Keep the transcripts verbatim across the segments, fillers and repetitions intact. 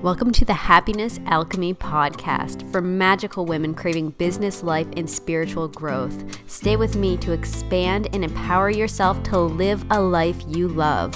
Welcome to the Happiness Alchemy Podcast for magical women craving business, life, and spiritual growth. Stay with me to expand and empower yourself to live a life you love.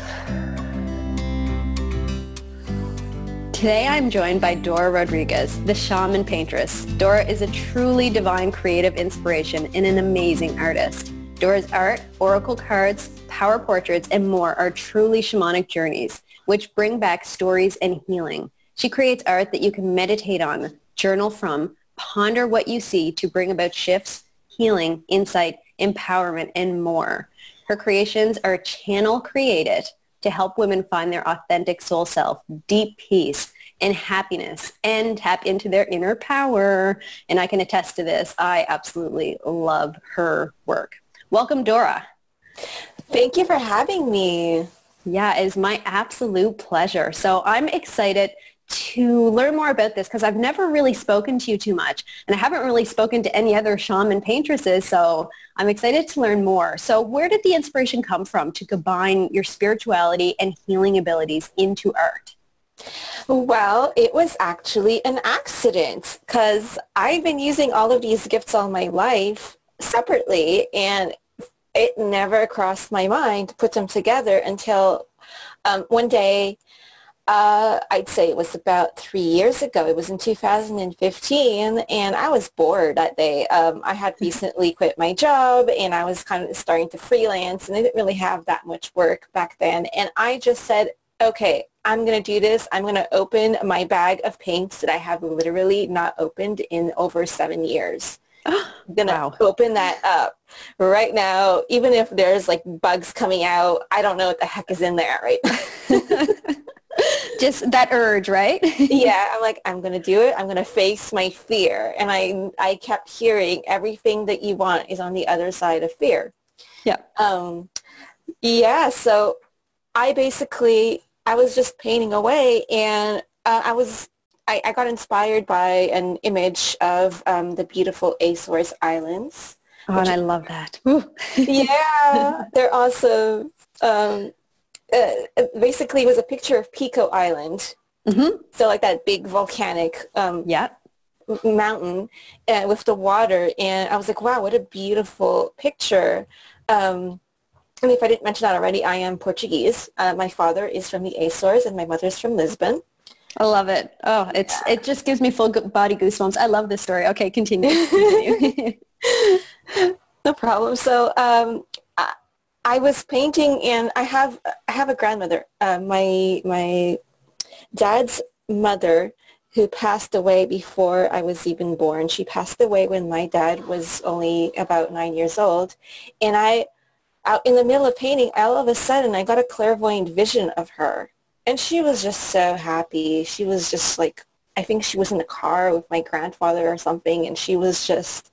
Today I'm joined by Dora Rodriguez, the shaman paintress. Dora is a truly divine creative inspiration and an amazing artist. Dora's art, oracle cards, power portraits, and more are truly shamanic journeys, which bring back stories and healing. She creates art that you can meditate on, journal from, ponder what you see to bring about shifts, healing, insight, empowerment, and more. Her creations are channel created to help women find their authentic soul self, deep peace, and happiness, and tap into their inner power. And I can attest to this. I absolutely love her work. Welcome, Dora. Thank you for having me. Yeah, it is my absolute pleasure. So I'm excited to learn more about this because I've never really spoken to you too much, and I haven't really spoken to any other shaman paintresses, so I'm excited to learn more. So where did the inspiration come from to combine your spirituality and healing abilities into art? Well, it was actually an accident because I've been using all of these gifts all my life separately, and it never crossed my mind to put them together until um, one day. Uh, I'd say it was about three years ago. It was in two thousand fifteen, and I was bored that day. Um, I had recently quit my job, and I was kind of starting to freelance, and I didn't really have that much work back then. And I just said, okay, I'm going to do this. I'm going to open my bag of paints that I have literally not opened in over seven years. I'm going to wow. open that up right now, even if there's like bugs coming out. I don't know what the heck is in there, right? Just that urge, right? Yeah, I'm like, I'm going to do it. I'm going to face my fear. And I I kept hearing everything that you want is on the other side of fear. Yeah. Um, yeah, so I basically, I was just painting away, and uh, I was, I, I got inspired by an image of um, the beautiful Azores Islands. Oh, and I love that. Yeah, they're awesome. Um, Uh, basically, it was a picture of Pico Island, mm-hmm. so like that big volcanic um, yeah. mountain uh, with the water, and I was like, wow, what a beautiful picture. Um, and if I didn't mention that already, I am Portuguese. Uh, my father is from the Azores, and my mother is from Lisbon. I love it. Oh, it's yeah. it just gives me full body goosebumps. I love this story. Okay, continue. continue. No problem. So, um, I, I was painting, and I have I have a grandmother, uh, my my dad's mother, who passed away before I was even born. She passed away when my dad was only about nine years old, and I, out in the middle of painting, all of a sudden I got a clairvoyant vision of her, and she was just so happy. She was just like, I think she was in the car with my grandfather or something, and she was just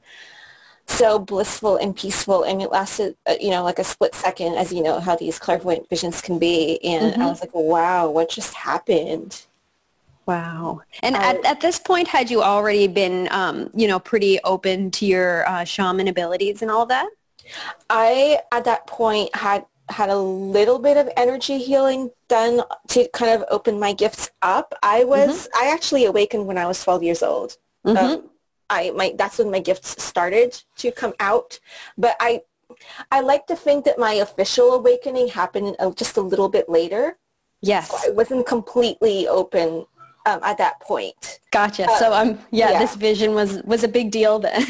so blissful and peaceful, and it lasted, you know, like a split second, as you know how these clairvoyant visions can be. And mm-hmm. I was like, wow, what just happened? Wow. And um, at, at this point, had you already been, um, you know, pretty open to your uh, shaman abilities and all that? I, at that point, had had a little bit of energy healing done to kind of open my gifts up. I was, mm-hmm. I actually awakened when I was twelve years old. Mm-hmm. Um, I my that's when my gifts started to come out, but I I like to think that my official awakening happened just a little bit later. Yes, so I wasn't completely open um, at that point. Gotcha. Uh, so um, yeah, yeah, this vision was was a big deal then.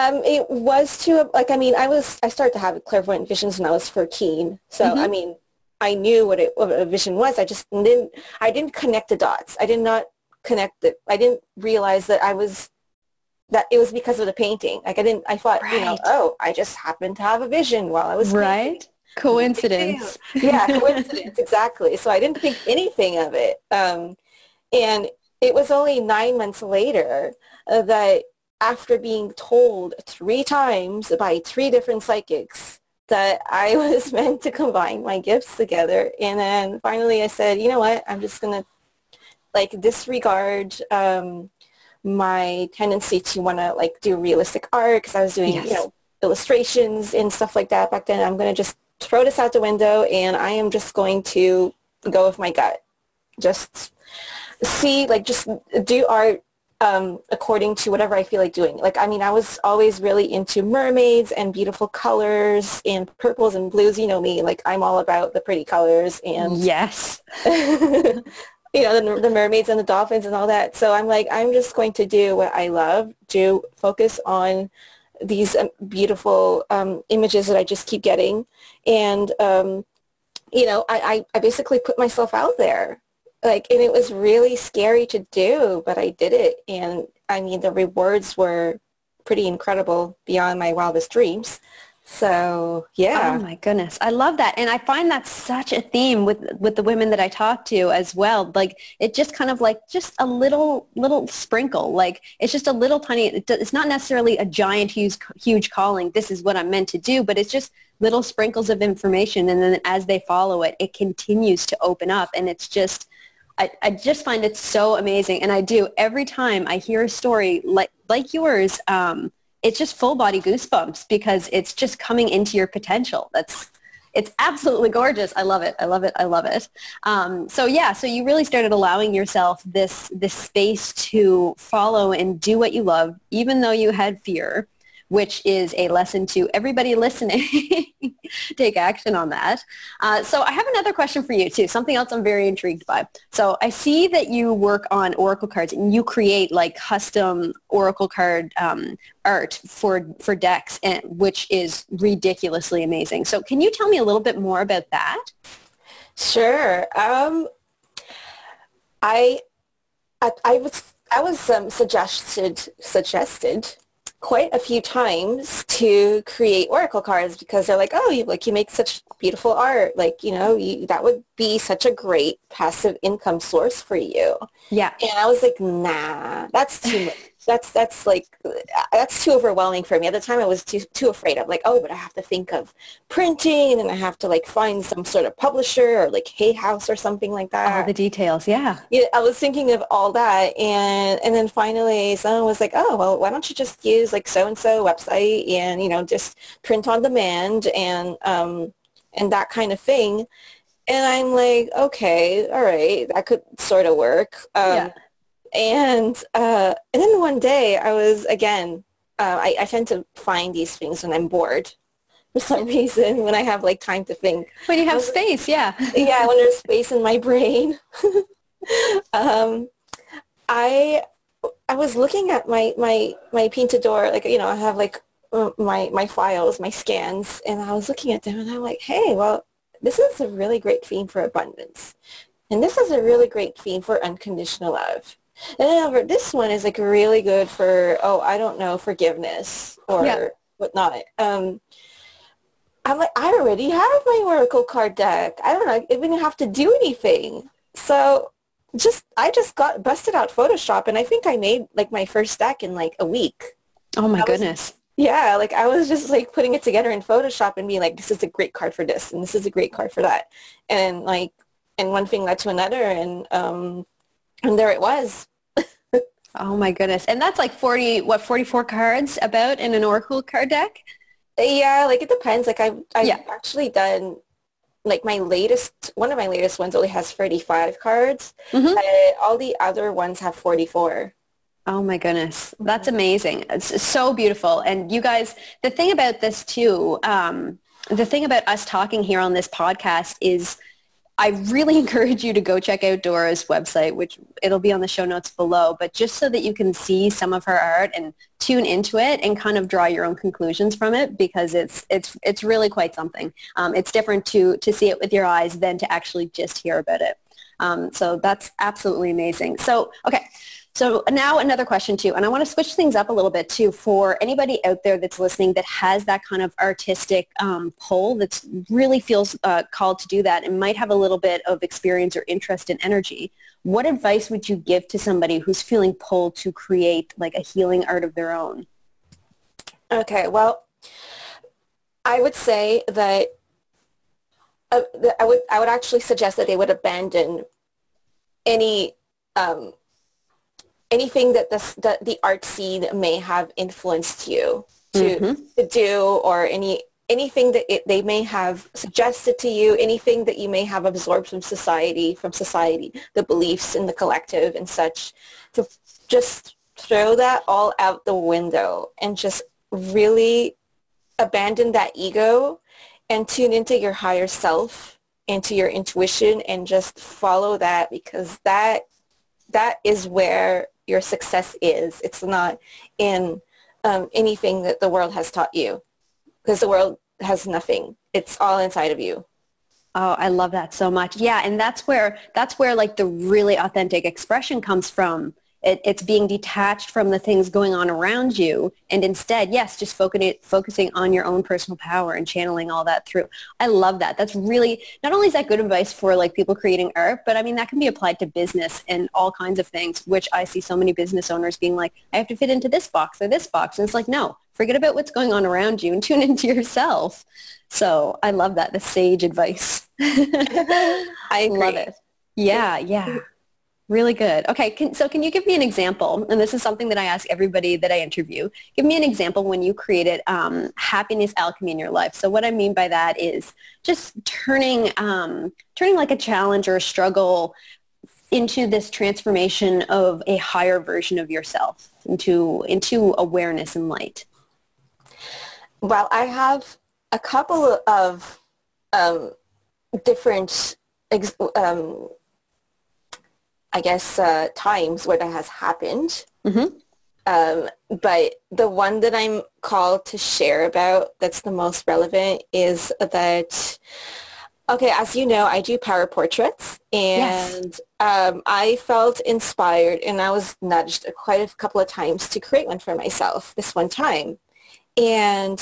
um, it was to like I mean I was I started to have clairvoyant visions when I was thirteen. So mm-hmm. I mean I knew what, it, what a vision was. I just didn't I didn't connect the dots. I did not connect the I didn't realize that I was. That it was because of the painting. Like I didn't, I thought, right. you know, oh, I just happened to have a vision while I was right. painting. Coincidence. Yeah, coincidence, exactly. So I didn't think anything of it. Um, and it was only nine months later uh, that after being told three times by three different psychics that I was meant to combine my gifts together. And then finally I said, you know what, I'm just going to like disregard um, my tendency to want to like do realistic art because I was doing yes. you know illustrations and stuff like that back then. I'm going to just throw this out the window, and I am just going to go with my gut. Just see, like, just do art um, according to whatever I feel like doing. Like, I mean, I was always really into mermaids and beautiful colors and purples and blues. You know me, like, I'm all about the pretty colors and yes, you know, the, the mermaids and the dolphins and all that. So I'm like, I'm just going to do what I love, do focus on these um, beautiful um, images that I just keep getting. And, um, you know, I, I, I basically put myself out there. Like, and it was really scary to do, but I did it. And, I mean, the rewards were pretty incredible beyond my wildest dreams. So, yeah. Oh, my goodness. I love that. And I find that's such a theme with, with the women that I talk to as well. Like, it just kind of like just a little, little sprinkle. Like, it's just a little tiny, it's not necessarily a giant, huge, huge calling. This is what I'm meant to do, but it's just little sprinkles of information. And then as they follow it, it continues to open up. And it's just, I, I just find it so amazing. And I do, every time I hear a story like, like yours, um, it's just full body goosebumps because it's just coming into your potential. That's, it's absolutely gorgeous. I love it. I love it. I love it. Um, so yeah, so you really started allowing yourself this, this space to follow and do what you love, even though you had fear, which is a lesson to everybody listening. Take action on that. Uh, so I have another question for you too, something else I'm very intrigued by. So I see that you work on Oracle cards and you create like custom Oracle card um, art for, for decks, and, which is ridiculously amazing. So can you tell me a little bit more about that? Sure. Um, I, I, I was, I was um, suggested, suggested, quite a few times to create Oracle cards because they're like, oh, you like you make such beautiful art, like, you know, you, that would be such a great passive income source for you. Yeah. And I was like, nah, that's too much. That's that's like that's too overwhelming for me. At the time, I was too too afraid. I'm like, oh, but I have to think of printing, and I have to like find some sort of publisher or like Hay House or something like that. All the details, yeah. Yeah, I was thinking of all that, and and then finally, someone was like, oh, well, why don't you just use like so and so website, and you know, just print on demand, and um, and that kind of thing. And I'm like, okay, all right, that could sort of work. Um, yeah. And uh, and then one day I was, again, uh, I, I tend to find these things when I'm bored for some reason, when I have, like, time to think. When you have was, space, yeah. Yeah, when there's space in my brain. um, I I was looking at my, my, my Pintador, like, you know, I have, like, my, my files, my scans, and I was looking at them, and I'm like, hey, well, this is a really great theme for abundance, and this is a really great theme for unconditional love. And then over, this one is like really good for, oh, I don't know, forgiveness or yeah. whatnot. Um, I'm like, I already have my Oracle card deck. I don't know, I didn't have to do anything. So just, I just got busted out Photoshop, and I think I made like my first deck in like a week. Oh my I goodness. Was, yeah. Like I was just like putting it together in Photoshop and being like, this is a great card for this, and this is a great card for that. And like, and one thing led to another, and, um, and there it was. Oh my goodness. And that's like forty, what, forty-four cards about in an Oracle card deck? Yeah, like it depends. Like I've, I've yeah. actually done, like my latest, one of my latest ones only has thirty-five cards. Mm-hmm. uh, all the other ones have forty-four. Oh my goodness. That's amazing. It's so beautiful. And you guys, the thing about this too, um, the thing about us talking here on this podcast is I really encourage you to go check out Dora's website, which it'll be on the show notes below, but just so that you can see some of her art and tune into it and kind of draw your own conclusions from it, because it's it's it's really quite something. Um, it's different to, to see it with your eyes than to actually just hear about it. Um, so that's absolutely amazing. So, okay. So now another question too, and I want to switch things up a little bit too for anybody out there that's listening that has that kind of artistic um, pull that's really feels uh, called to do that and might have a little bit of experience or interest in energy. What advice would you give to somebody who's feeling pulled to create like a healing art of their own? Okay, well, I would say that uh, I would I would actually suggest that they would abandon any um, anything that this, the, the art scene may have influenced you to, mm-hmm. to do, or any anything that it, they may have suggested to you, anything that you may have absorbed from society, from society, the beliefs in the collective and such, to just throw that all out the window and just really abandon that ego and tune into your higher self, into your intuition, and just follow that, because that that is where your success is. It's not in um, anything that the world has taught you, because the world has nothing. It's all inside of you. Oh, I love that so much. Yeah, and that's where that's where like the really authentic expression comes from. It, it's being detached from the things going on around you, and instead, yes, just focusing focusing on your own personal power and channeling all that through. I love that. That's really, not only is that good advice for like people creating art, but I mean, that can be applied to business and all kinds of things, which I see so many business owners being like, I have to fit into this box or this box. And it's like, no, forget about what's going on around you and tune into yourself. So I love that, the sage advice. I agree. Love it. Yeah, yeah. Really good. Okay, can, so can you give me an example? And this is something that I ask everybody that I interview. Give me an example when you created um, happiness alchemy in your life. So what I mean by that is just turning, um, turning like a challenge or a struggle into this transformation of a higher version of yourself, into into awareness and light. Well, I have a couple of um, different ex um, I guess, uh, times where that has happened. Mm-hmm. Um, but the one that I'm called to share about that's the most relevant is that, okay, as you know, I do power portraits, and yes. um, I felt inspired, and I was nudged quite a couple of times to create one for myself this one time. And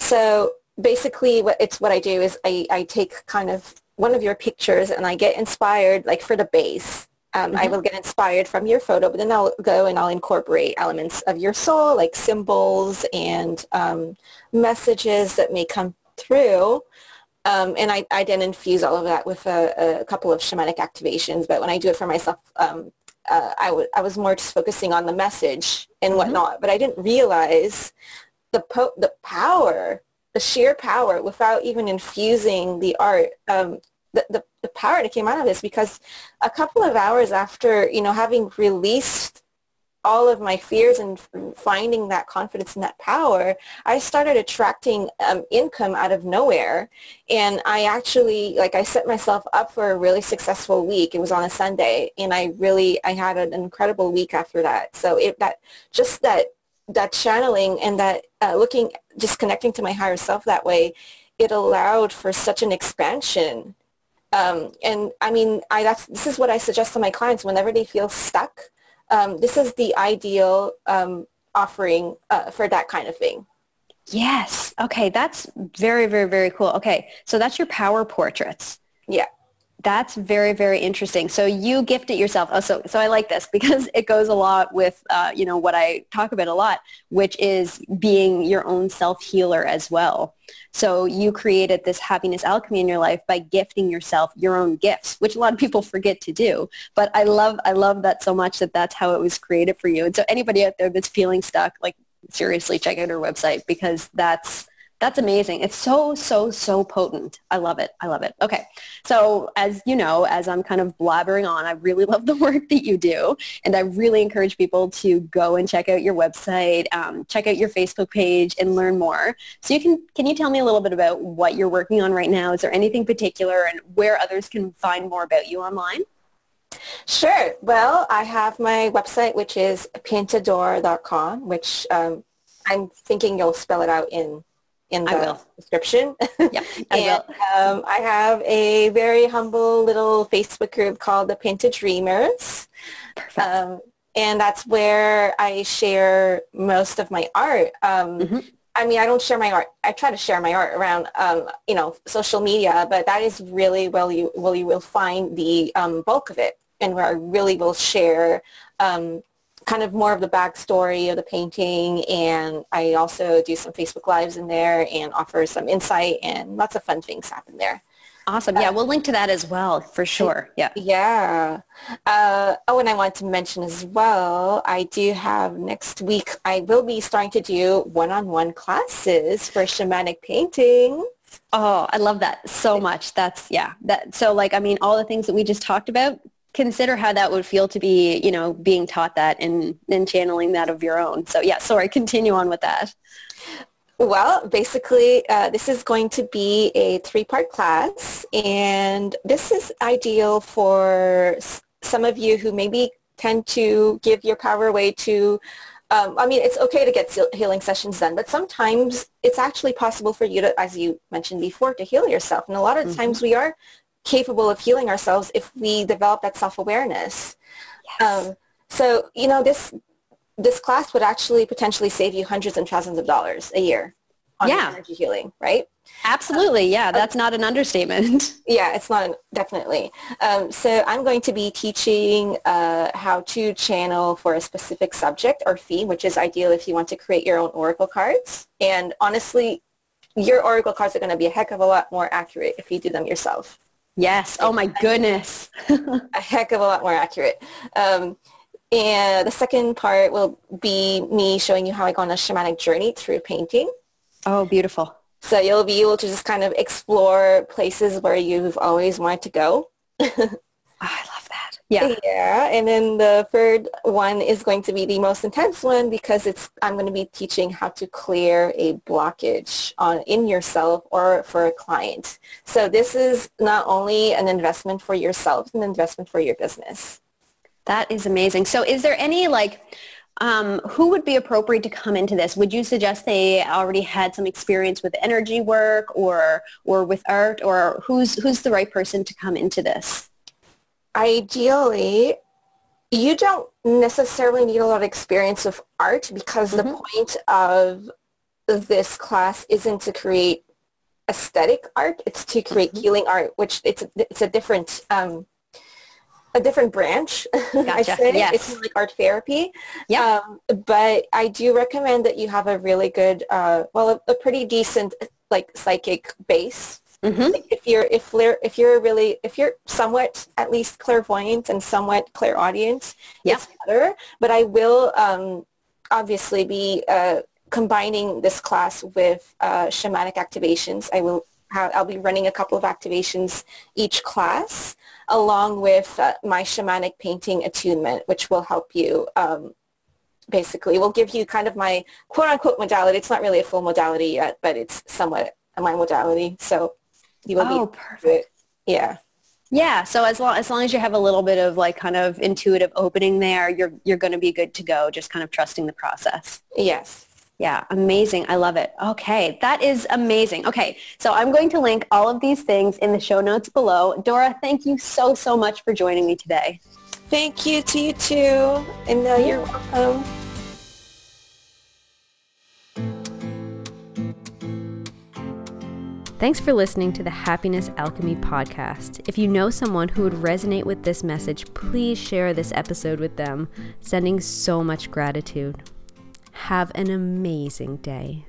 so basically what it's what I do is I, I take kind of one of your pictures, and I get inspired, like for the base. Um, mm-hmm. I will get inspired from your photo, but then I'll go and I'll incorporate elements of your soul, like symbols and um, messages that may come through. Um, and I, I then infuse all of that with a, a couple of shamanic activations. But when I do it for myself, um, uh, I, w I was more just focusing on the message and whatnot. Mm-hmm. But I didn't realize the, po the power, the sheer power, without even infusing the art, um, the, the the power that came out of this, because a couple of hours after, you know, having released all of my fears and finding that confidence and that power, I started attracting um, income out of nowhere. And I actually, like, I set myself up for a really successful week. It was on a Sunday, and I really, I had an incredible week after that. So it, that, just that, that channeling and that uh, looking, just connecting to my higher self that way, it allowed for such an expansion. Um, and I mean, I, that's, this is what I suggest to my clients whenever they feel stuck. Um, this is the ideal um, offering uh, for that kind of thing. Yes. Okay. That's very, very, very cool. Okay. So that's your power portraits. Yeah. That's very, very interesting. So you gift it yourself. Oh, so, so I like this because it goes a lot with, uh, you know, what I talk about a lot, which is being your own self-healer as well. So you created this happiness alchemy in your life by gifting yourself your own gifts, which a lot of people forget to do. But I love, I love that so much, that that's how it was created for you. And so anybody out there that's feeling stuck, like, seriously, check out her website, because that's, that's amazing. It's so, so, so potent. I love it. I love it. Okay. So as you know, as I'm kind of blabbering on, I really love the work that you do. And I really encourage people to go and check out your website, um, check out your Facebook page, and learn more. So you can, can you tell me a little bit about what you're working on right now? Is there anything particular, and where others can find more about you online? Sure. Well, I have my website, which is pintador dot com, which um, I'm thinking you'll spell it out in in the I will. description. Yeah, I and will. Um, I have a very humble little Facebook group called the Painted Dreamers. Um, and that's where I share most of my art. Um, mm-hmm. I mean, I don't share my art. I try to share my art around, um, you know, social media, but that is really where you, where you will find the um, bulk of it, and where I really will share um, kind of more of the backstory of the painting, and I also do some Facebook Lives in there and offer some insight, and lots of fun things happen there. Awesome. Yeah, we'll link to that as well, for sure. Yeah. Yeah. Uh, oh, and I want to mention as well, I do have next week, I will be starting to do one-on-one classes for shamanic painting. Oh, I love that so much. That's, yeah. That, so, like, I mean, all the things that we just talked about, consider how that would feel to be, you know, being taught that and, and channeling that of your own. So, yeah, sorry, continue on with that. Well, basically, uh, this is going to be a three-part class, and this is ideal for s- some of you who maybe tend to give your power away to, um, I mean, it's okay to get healing sessions done, but sometimes it's actually possible for you to, as you mentioned before, to heal yourself. And a lot of mm-hmm. times we are capable of healing ourselves if we develop that self-awareness. Yes. Um, so, you know, this... this class would actually potentially save you hundreds and thousands of dollars a year on yeah. energy healing, right? Absolutely. Um, yeah. That's um, not an understatement. Yeah, it's not. An, definitely. Um, so I'm going to be teaching uh, how to channel for a specific subject or theme, which is ideal if you want to create your own oracle cards. And honestly, your oracle cards are going to be a heck of a lot more accurate if you do them yourself. Yes. Oh, my goodness. A heck of a lot more accurate. Um, And the second part will be me showing you how I go on a shamanic journey through painting. Oh, beautiful. So you'll be able to just kind of explore places where you've always wanted to go. Oh, I love that. Yeah. Yeah. And then the third one is going to be the most intense one because it's I'm going to be teaching how to clear a blockage on in yourself or for a client. So this is not only an investment for yourself, it's an investment for your business. That is amazing. So is there any, like, um, who would be appropriate to come into this? Would you suggest they already had some experience with energy work or or with art, or who's who's the right person to come into this? Ideally, you don't necessarily need a lot of experience with art because mm-hmm. the point of this class isn't to create aesthetic art. It's to create mm-hmm. healing art, which it's, it's a different... Um, a different branch, gotcha. I say. Yes. It's like art therapy. Yeah. Um, but I do recommend that you have a really good, uh, well, a, a pretty decent, like, psychic base. Mm-hmm. Like if you're, if if you're really, if you're somewhat at least clairvoyant and somewhat clairaudient, yeah. it's better. But I will um, obviously be uh, combining this class with uh, shamanic activations. I will. I'll be running a couple of activations each class, along with uh, my shamanic painting attunement, which will help you, um, basically, will give you kind of my quote-unquote modality. It's not really a full modality yet, but it's somewhat my modality. So you will oh, be perfect. Yeah. Yeah. So as long, as long as you have a little bit of, like, kind of intuitive opening there, you're, you're going to be good to go, just kind of trusting the process. Yes. Yeah, amazing. I love it. Okay, that is amazing. Okay, so I'm going to link all of these things in the show notes below. Dora, thank you so, so much for joining me today. Thank you to you too. And uh, you're welcome. Thanks for listening to the Happiness Alchemy podcast. If you know someone who would resonate with this message, please share this episode with them. Sending so much gratitude. Have an amazing day.